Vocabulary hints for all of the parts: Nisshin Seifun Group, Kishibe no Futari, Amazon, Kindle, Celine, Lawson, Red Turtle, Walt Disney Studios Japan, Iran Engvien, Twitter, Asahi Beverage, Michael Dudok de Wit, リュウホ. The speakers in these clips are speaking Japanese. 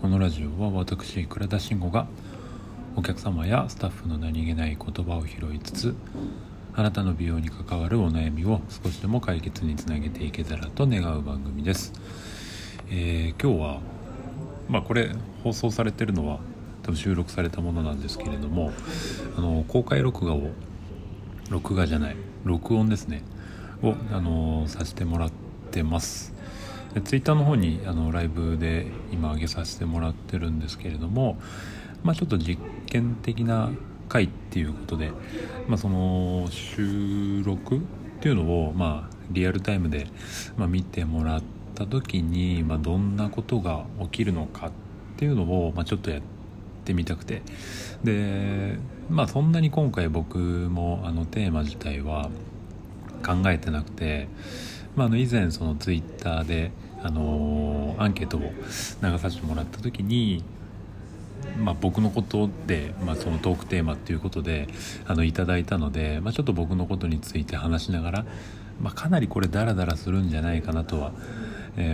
このラジオは私倉田慎吾がお客様やスタッフの何気ない言葉を拾いつつ、あなたの美容に関わるお悩みを少しでも解決につなげていけたらと願う番組です。今日はこれ放送されてるのは多分収録されたものなんですけれども、公開録音ですねをさせてもらってます。ツイッターの方にライブで今上げさせてもらってるんですけれども、ちょっと実験的な回っていうことで、その収録っていうのをリアルタイムで見てもらった時にどんなことが起きるのかっていうのをちょっとやってみたくて、でそんなに今回僕もテーマ自体は考えてなくて、以前そのツイッターでアンケートを流させてもらった時に、僕のことで、そのトークテーマっていうことでいただいたので、ちょっと僕のことについて話しながら、かなりこれダラダラするんじゃないかなとは、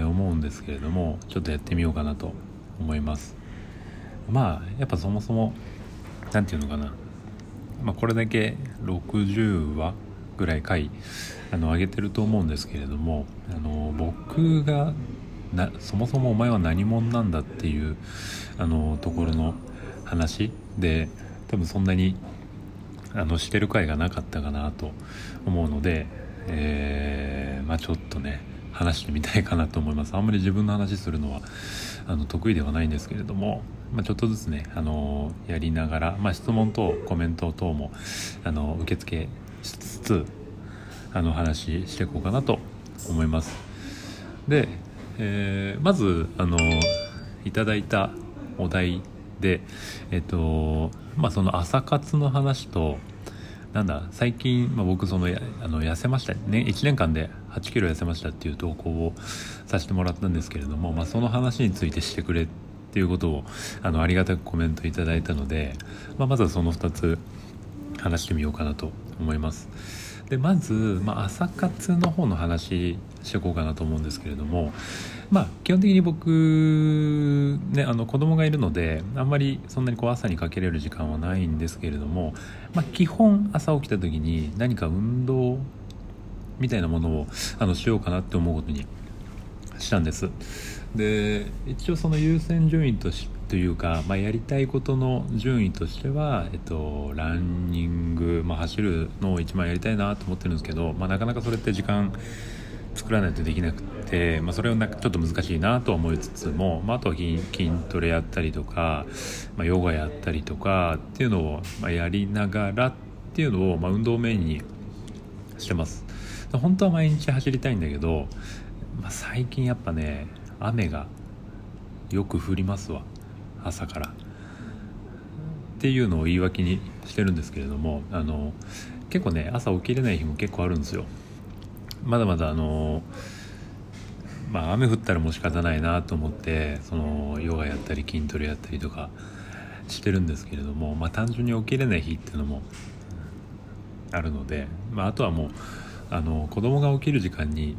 思うんですけれども、ちょっとやってみようかなと思います。やっぱそもそもこれだけ60話ぐらい回上げてると思うんですけれども、僕がそもそもお前は何者なんだっていうところの話で、多分そんなにしてる回がなかったかなと思うので、ちょっとね話してみたいかなと思います。あんまり自分の話するのは得意ではないんですけれども、ちょっとずつねやりながら、質問等コメント等も受け付けしつつ話していこうかなと思います。で、まずいただいたお題で、その朝活の話と最近、僕痩せましたね、1年間で8キロ痩せましたっていう投稿をさせてもらったんですけれども、その話についてしてくれっていうことをありがたくコメントいただいたので、まずはその2つ話してみようかなと思います。でまず、朝活の方の話していこうかなと思うんですけれども、基本的に僕、子供がいるのであんまりそんなに朝にかけれる時間はないんですけれども、基本朝起きた時に何か運動みたいなものをしようかなって思うことにしたんです。で一応その優先順位というか、やりたいことの順位としては、ランニング、走るのを一番やりたいなと思ってるんですけど、なかなかそれって時間作らないとできなくて、それをちょっと難しいなと思いつつも、あとは筋トレやったりとか、ヨガやったりとかっていうのを、やりながらっていうのを、運動メインにしてます。本当は毎日走りたいんだけど、最近やっぱね雨がよく降りますわ朝からっていうのを言い訳にしてるんですけれども、結構ね朝起きれない日も結構あるんですよ。まだまだ雨降ったらもう仕方ないなと思って、そのヨガやったり筋トレやったりとかしてるんですけれども、単純に起きれない日っていうのもあるので、あとはもう子供が起きる時間に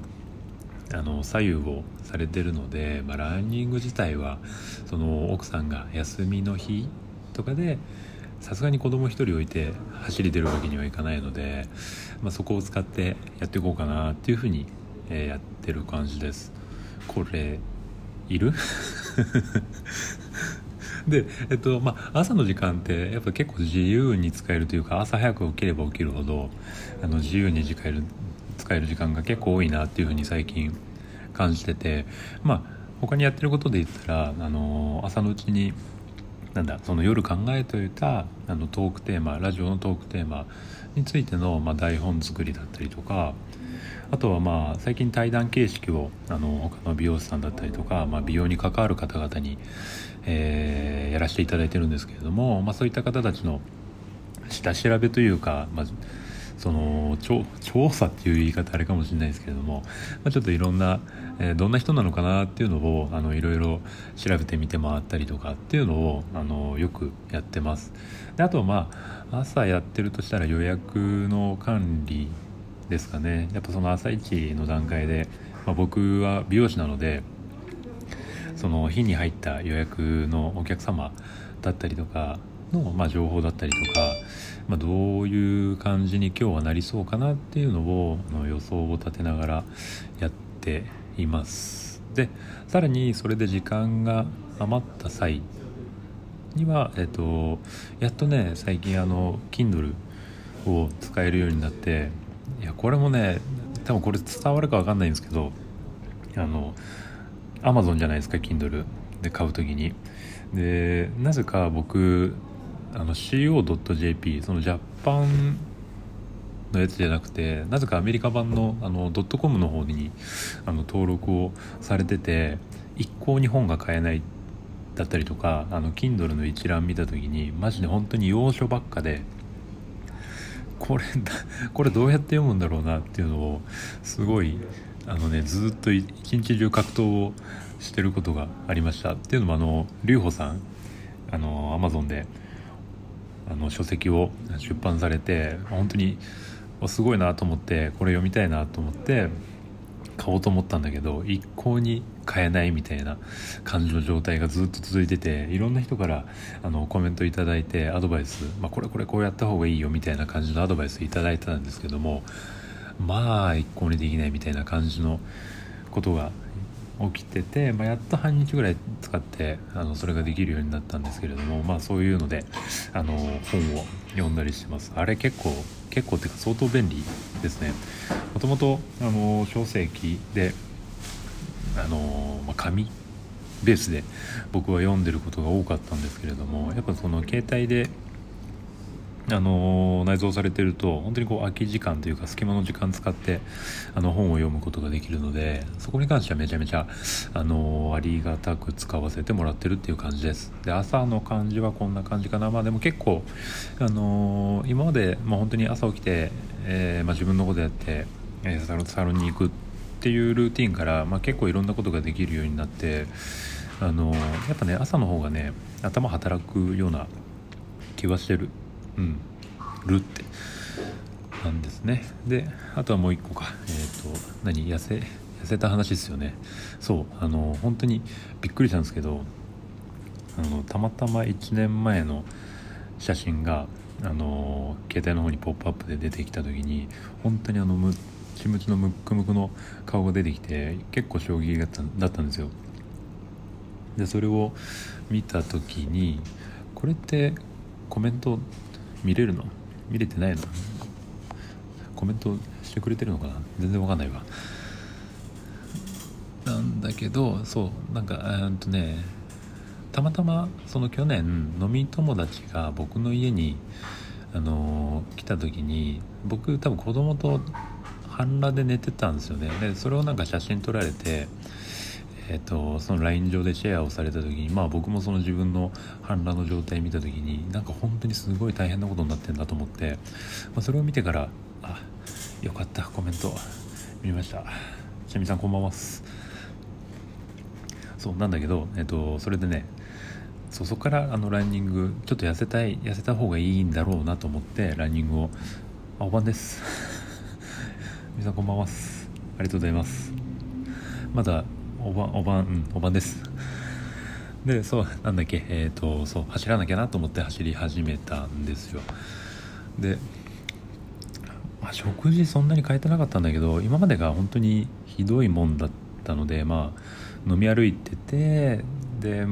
左右をされてるので、ランニング自体はその奥さんが休みの日とかでさすがに子供一人置いて走り出るわけにはいかないので、そこを使ってやっていこうかなっていうふうに、やってる感じです。これいるで、朝の時間ってやっぱ結構自由に使えるというか、朝早く起きれば起きるほど自由に使える時間が結構多いなっていうふうに最近感じてて、他にやってることで言ったら朝のうちにその夜考えておいたトークテーマ、ラジオのトークテーマについての、台本作りだったりとか、あとは最近対談形式を他の美容師さんだったりとか、美容に関わる方々に、やらせていただいてるんですけれども、そういった方たちの下調べというか、その調査っていう言い方あれかもしれないですけれども、ちょっといろんな、どんな人なのかなっていうのをいろいろ調べてみて回ったりとかっていうのをよくやってます。であとは朝やってるとしたら予約の管理ですかね。やっぱその朝一の段階で、僕は美容師なのでその日に入った予約のお客様だったりとかの、情報だったりとか、どういう感じに今日はなりそうかなっていうのを予想を立てながらやっています。でさらにそれで時間が余った際には、やっとね最近Kindle を使えるようになって、いやこれもね多分これ伝わるか分かんないんですけど、Amazon じゃないですか Kindle で買うときに。でなぜか僕co.jp そのジャパンのやつじゃなくて、なぜかアメリカ版の.com の方に登録をされてて、一向に本が買えないだったりとか、Kindle の一覧見た時にマジで本当に洋書ばっかで、これどうやって読むんだろうなっていうのをすごいずっと一日中格闘をしてることがありました。っていうのもリュウホさんAmazon で書籍を出版されて、本当にすごいなと思って、これ読みたいなと思って買おうと思ったんだけど、一向に買えないみたいな感じの状態がずっと続いてて、いろんな人からコメントいただいてアドバイス、これこうやった方がいいよみたいな感じのアドバイスいただいたんですけども、一向にできないみたいな感じのことが起きてて、やっと半日ぐらい使ってそれができるようになったんですけれども、そういうので本を読んだりしてます。あれ結構っていうか相当便利ですね。もともと書籍で紙ベースで僕は読んでることが多かったんですけれども、やっぱその携帯で内蔵されてると本当に空き時間というか隙間の時間使って本を読むことができるので、そこに関してはめちゃめちゃありがたく使わせてもらってるっていう感じです。で朝の感じはこんな感じかな。でも結構今まで、本当に朝起きて、自分のことやってサロンに行くっていうルーティンから、結構いろんなことができるようになって、やっぱね朝の方がね頭働くような気はしてる。ってなんですね。であとはもう一個か、痩せた話ですよね。そう本当にびっくりしたんですけど、たまたま1年前の写真が携帯の方にポップアップで出てきた時に、本当にムチムチのムックムクの顔が出てきて、結構衝撃だったんですよ。でそれを見た時に、これってコメント見れるの？見れてないの？コメントしてくれてるのかな？全然わかんないわ。なんだけど、そうたまたまその去年飲み友達が僕の家に来た時に、僕多分子供と半裸で寝てたんですよね。でそれを写真撮られて、その LINE 上でシェアをされた時に、僕もその自分の反乱の状態見た時に、本当にすごい大変なことになってんだと思って、それを見てから、あ、よかった、コメント見ました、ちなみさんこんばんは。そうなんだけど、それでね、そこからランニングちょっと痩せた方がいいんだろうなと思ってランニングを、おばんですみさんこんばんは、ありがとうございます。まだおばんですでそうなんだっけ、そう走らなきゃなと思って走り始めたんですよ。で、食事そんなに変えてなかったんだけど、今までが本当にひどいもんだったので、飲み歩いてて、で、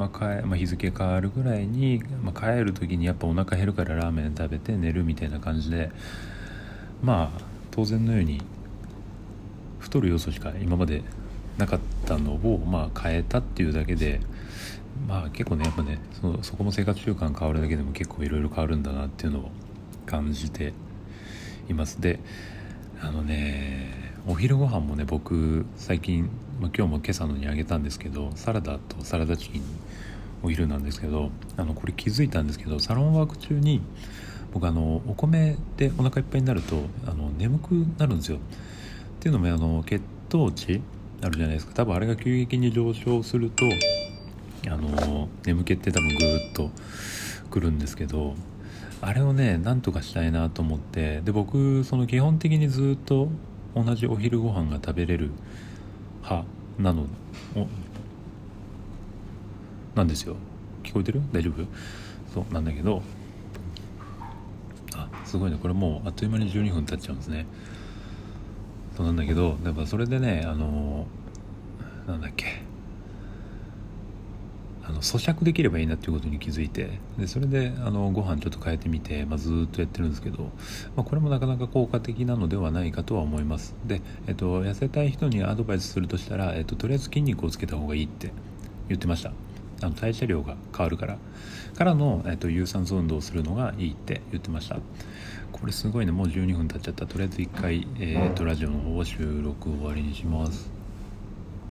日付変わるぐらいに、帰る時にやっぱお腹減るからラーメン食べて寝るみたいな感じで、当然のように太る要素しか今までなかったのを、変えたっていうだけで、結構ねやっぱねそこも生活習慣変わるだけでも結構いろいろ変わるんだなっていうのを感じています。でお昼ご飯もね、僕最近、今日も今朝のにあげたんですけど、サラダとサラダチキンお昼なんですけど、これ気づいたんですけど、サロンワーク中に僕お米でお腹いっぱいになると眠くなるんですよ。っていうのも血糖値あるじゃないですか。多分あれが急激に上昇すると眠気って多分ぐーっとくるんですけど、あれをねなんとかしたいなと思って、で僕基本的にずっと同じお昼ご飯が食べれる派なのなんですよ。聞こえてる？大丈夫？そうなんだけど、あ、すごいね、これもうあっという間に12分経っちゃうんですね。そうなんだけど、やっぱそれでね、なんだっけ、咀嚼できればいいなっていうことに気づいて、でそれでご飯ちょっと変えてみて、ずっとやってるんですけど、これもなかなか効果的なのではないかとは思います。で、痩せたい人にアドバイスするとしたら、とりあえず筋肉をつけた方がいいって言ってました。代謝量が変わるからの、有酸素運動をするのがいいって言ってました。これすごいね、もう12分経っちゃった。とりあえず一回、ラジオの方を収録終わりにします。